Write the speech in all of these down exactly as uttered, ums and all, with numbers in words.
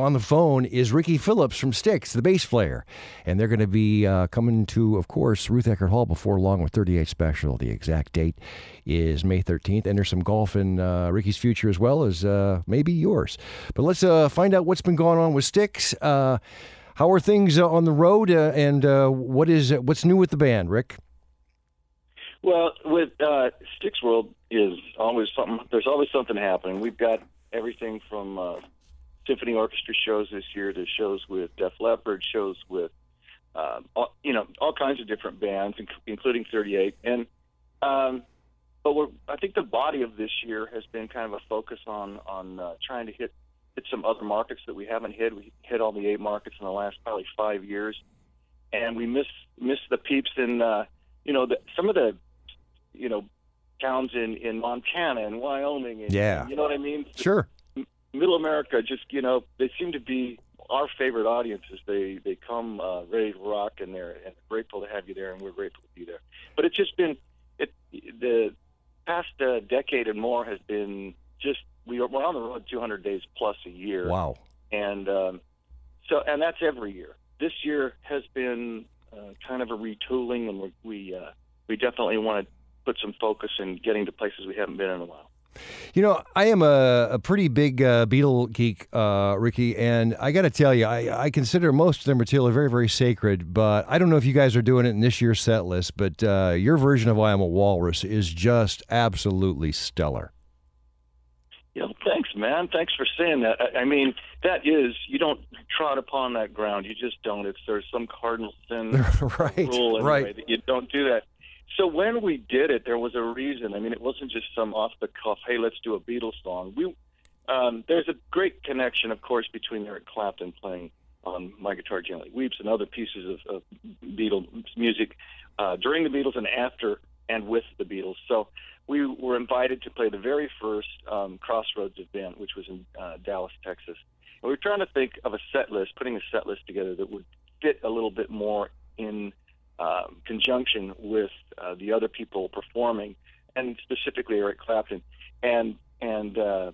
on the phone is Ricky Phillips from Styx, the bass player. And they're going to be uh, coming to, of course, Ruth Eckerd Hall before long with thirty-eight Special. The exact date is May thirteenth. And there's some golf in uh, Ricky's future as well as uh, maybe yours. But let's uh, find out what's been going on with Styx. Uh, how are things uh, on the road? Uh, and uh, what is what's new with the band, Rick? Well, with uh, Styx World is always something. There's always something happening. We've got everything from uh, symphony orchestra shows this year to shows with Def Leppard, shows with uh, all, you know all kinds of different bands, including thirty-eight. And um, but we're, I think the body of this year has been kind of a focus on on uh, trying to hit hit some other markets that we haven't hit. We hit all the eight markets in the last probably five years, and we miss miss the peeps in uh, you know the, some of the. you know, towns in, in Montana and Wyoming. And, yeah. You know what I mean? Sure. Middle America, just, you know, they seem to be our favorite audiences. They they come uh, ready to rock, and they're, and they're grateful to have you there, and we're grateful to be there. But it's just been, it the past uh, decade and more has been just, we are, we're on the road two hundred days plus a year. Wow. And um, so, and that's every year. This year has been uh, kind of a retooling, and we we, uh, we definitely want to put some focus in getting to places we haven't been in a while. You know, I am a, a pretty big uh, Beatle geek, uh, Ricky, and I got to tell you, I, I consider most of their material very, very sacred, but I don't know if you guys are doing it in this year's set list, but uh, your version of I Am a Walrus is just absolutely stellar. You know, thanks, man. Thanks for saying that. I, I mean, that is, you don't trot upon that ground. You just don't. It's There's some cardinal sin right, rule anyway, right. that you don't do that. So when we did it, there was a reason. I mean, it wasn't just some off-the-cuff, hey, let's do a Beatles song. We um, there's a great connection, of course, between Eric Clapton playing on My Guitar, Gently Weeps and other pieces of, of Beatles music uh, during the Beatles and after and with the Beatles. So we were invited to play the very first um, Crossroads event, which was in uh, Dallas, Texas. And we were trying to think of a set list, putting a set list together that would fit a little bit more in Uh, conjunction with uh, the other people performing, and specifically Eric Clapton, and and uh,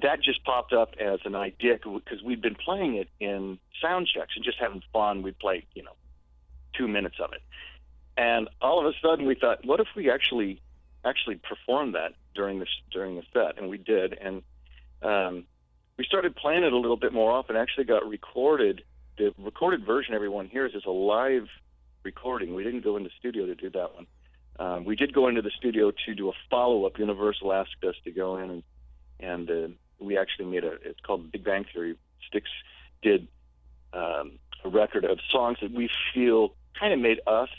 that just popped up as an idea because we'd been playing it in sound checks and just having fun. We'd play, you know, two minutes of it, and all of a sudden we thought, what if we actually actually performed that during the during the set? And we did, and um, we started playing it a little bit more often. Actually, got recorded. The recorded version everyone hears is a live recording. We didn't go into the studio to do that one. Um, we did go into the studio to do a follow-up. Universal asked us to go in, and and uh, we actually made a, it's called Big Bang Theory. Styx did um, a record of songs that we feel kind of made us,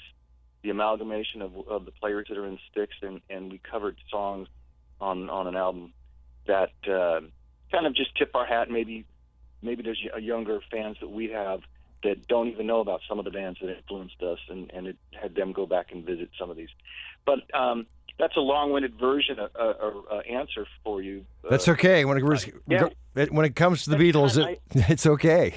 the amalgamation of, of the players that are in Styx, and, and we covered songs on, on an album that uh, kind of just tip our hat. Maybe, maybe there's younger fans that we have that don't even know about some of the bands that influenced us, and, and it had them go back and visit some of these. But um, that's a long-winded version of, uh, or, uh, answer for you. Uh, that's okay. When it, I, yeah. when it comes to the Beatles, I, it, it's okay.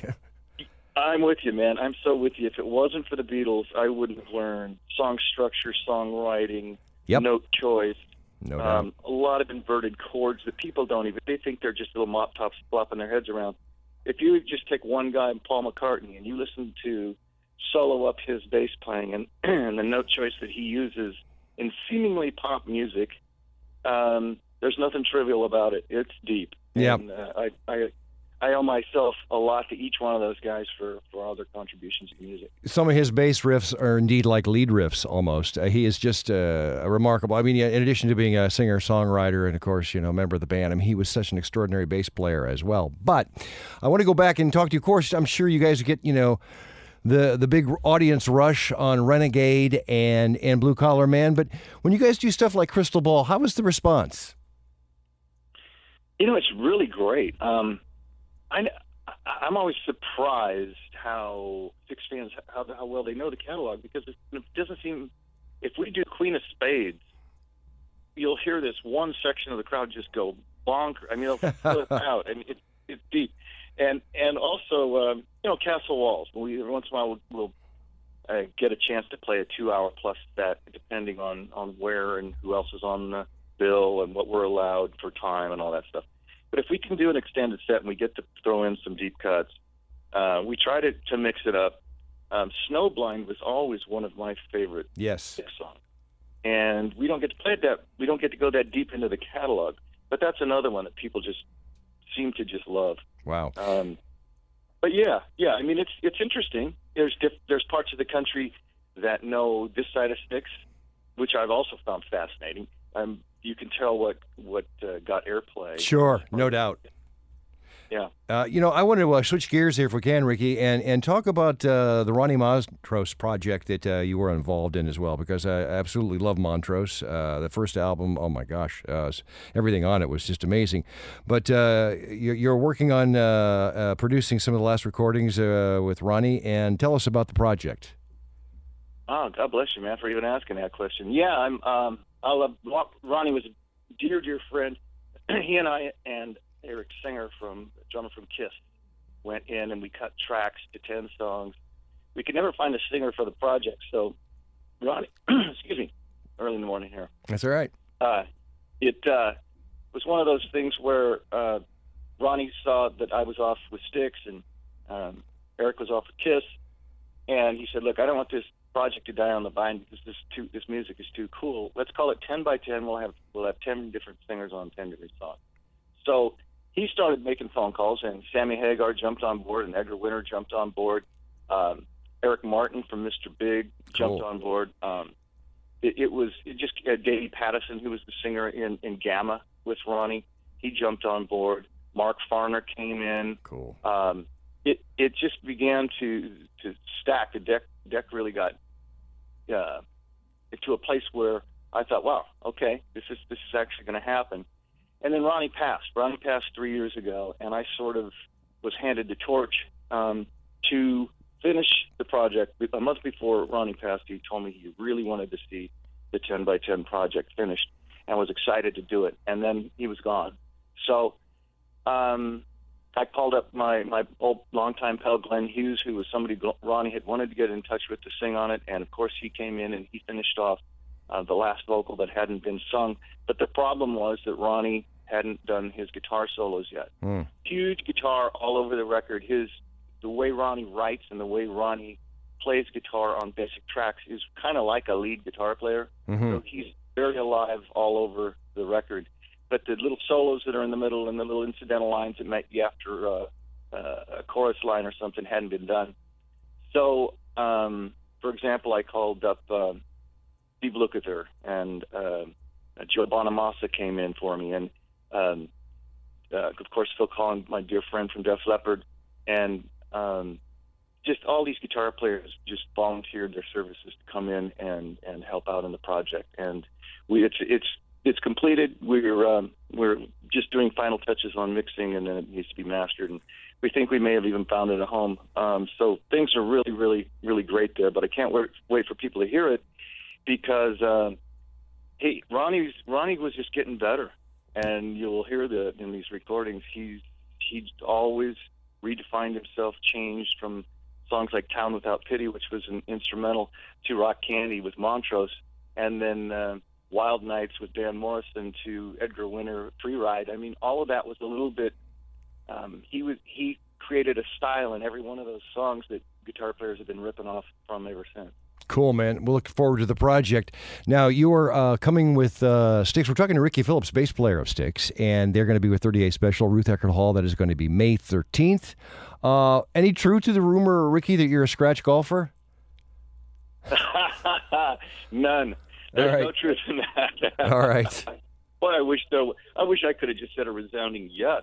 I'm with you, man. I'm so with you. If it wasn't for the Beatles, I wouldn't have learned song structure, songwriting, yep. note choice, no um, a lot of inverted chords that people don't even, they think they're just little mop tops flopping their heads around. If you just take one guy, Paul McCartney, and you listen to solo up his bass playing and, and the note choice that he uses in seemingly pop music, um, there's nothing trivial about it. It's deep. Yeah. And, uh, I, I I owe myself a lot to each one of those guys for, for all their contributions to music. Some of his bass riffs are indeed like lead riffs almost. Uh, he is just uh, a remarkable. I mean, in addition to being a singer, songwriter, and of course, you know, a member of the band, I mean, he was such an extraordinary bass player as well. But I want to go back and talk to you. Of course, I'm sure you guys get, you know, the the big audience rush on Renegade and, and Blue Collar Man. But when you guys do stuff like Crystal Ball, how was the response? You know, it's really great. Um, I, I'm always surprised how Styx fans, how, how well they know the catalog, because it doesn't seem, if we do Queen of Spades, you'll hear this one section of the crowd just go bonkers. I mean, they'll flip out. I mean, it, it's deep. And and also, um, you know, Castle Walls. We, every once in a while, we'll, we'll uh, get a chance to play a two-hour-plus set, depending on, on where and who else is on the bill and what we're allowed for time and all that stuff. But if we can do an extended set and we get to throw in some deep cuts, uh, we try to, to mix it up. Um, Snowblind was always one of my favorite yes. songs. And we don't get to play it that, we don't get to go that deep into the catalog. But that's another one that people just seem to just love. Wow. Um, but yeah, yeah, I mean, it's it's interesting. There's diff, there's parts of the country that know this side of Styx, which I've also found fascinating. Um, you can tell what, what uh, got airplay. Sure, no doubt. Yeah. Uh, you know, I want to uh, switch gears here if we can, Ricky, and, and talk about uh, the Ronnie Montrose project that uh, you were involved in as well, because I absolutely love Montrose. Uh, the first album, oh my gosh, uh, everything on it was just amazing. But uh, you're working on uh, uh, producing some of the last recordings uh, with Ronnie, and tell us about the project. Oh, God bless you, man, for even asking that question. Yeah, I'm. Um, I love Ronnie was a dear, dear friend. He and I and Eric Singer, from drummer from Kiss, went in and we cut tracks to ten songs. We could never find a singer for the project, so Ronnie, excuse me, early in the morning here. That's all right. Uh, it uh, was one of those things where uh, Ronnie saw that I was off with Styx and um, Eric was off with Kiss, and he said, "Look, I don't want this project to die on the vine because this too, this music is too cool. Let's call it ten by ten. We'll have we'll have ten different singers on ten different songs." So he started making phone calls, and Sammy Hagar jumped on board, and Edgar Winter jumped on board. Um, Eric Martin from Mister Big jumped cool. on board. Um, it, it was it just uh, Davey Pattison, who was the singer in, in Gamma with Ronnie, he jumped on board. Mark Farner came in. Cool. Um, it it just began to to stack. The deck deck really got uh, to a place where I thought, wow, okay, this is this is actually going to happen. And then Ronnie passed. Ronnie passed three years ago, and I sort of was handed the torch um, to finish the project. A month before Ronnie passed, he told me he really wanted to see the ten by ten project finished and was excited to do it. And then he was gone. So um, I called up my, my old longtime pal, Glenn Hughes, who was somebody Ronnie had wanted to get in touch with to sing on it. And, of course, he came in and he finished off Uh, the last vocal that hadn't been sung. But the problem was that Ronnie hadn't done his guitar solos yet. Mm. Huge guitar all over the record. His the way Ronnie writes and the way Ronnie plays guitar on basic tracks is kind of like a lead guitar player. Mm-hmm. So he's very alive all over the record. But the little solos that are in the middle and the little incidental lines that might be after uh, uh, a chorus line or something hadn't been done. So, um, for example, I called up... Uh, Steve Lukather and uh, Joe Bonamassa came in for me, and um, uh, of course Phil Collins, my dear friend from Def Leppard, and um, just all these guitar players just volunteered their services to come in and, and help out in the project. And we it's it's it's completed. We're um, we're just doing final touches on mixing, and then it needs to be mastered. And we think we may have even found it at home. Um, so things are really really really great there. But I can't wait wait for people to hear it. Because uh, hey, Ronnie's Ronnie was just getting better, and you'll hear that in these recordings. He's he's always redefined himself, changed from songs like "Town Without Pity," which was an instrumental, to "Rock Candy" with Montrose, and then uh, "Wild Nights" with Dan Morrison, to Edgar Winter "Free Ride." I mean, all of that was a little bit. Um, he was he created a style in every one of those songs that guitar players have been ripping off from ever since. Cool, man. We'll look forward to the project. Now, you are uh, coming with uh, Styx. We're talking to Ricky Phillips, bass player of Styx, and they're going to be with thirty-eight Special, Ruth Eckerd Hall. That is going to be May thirteenth. Uh, any truth to the rumor, Ricky, that you're a scratch golfer? None. There's right. no truth in that. All right. Boy, I wish though. I wish I could have just said a resounding yes.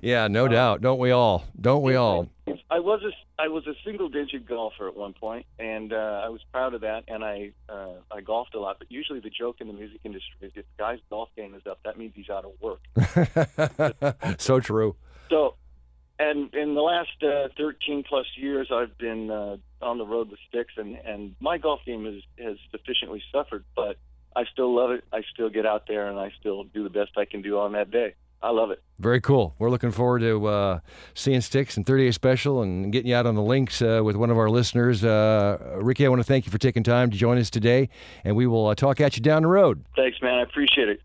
yeah, no um, doubt. Don't we all? Don't we all? I was a I was a single-digit golfer at one point, and uh, I was proud of that. And I uh, I golfed a lot. But usually, the joke in the music industry is if the guy's golf game is up, that means he's out of work. So true. So, and in the last uh, thirteen plus years, I've been uh, on the road with Styx, and and my golf game is, has sufficiently suffered, but I still love it. I still get out there, and I still do the best I can do on that day. I love it. Very cool. We're looking forward to uh, seeing Styx and thirty-eight Special and getting you out on the links uh, with one of our listeners. Uh, Ricky, I want to thank you for taking time to join us today, and we will uh, talk at you down the road. Thanks, man. I appreciate it.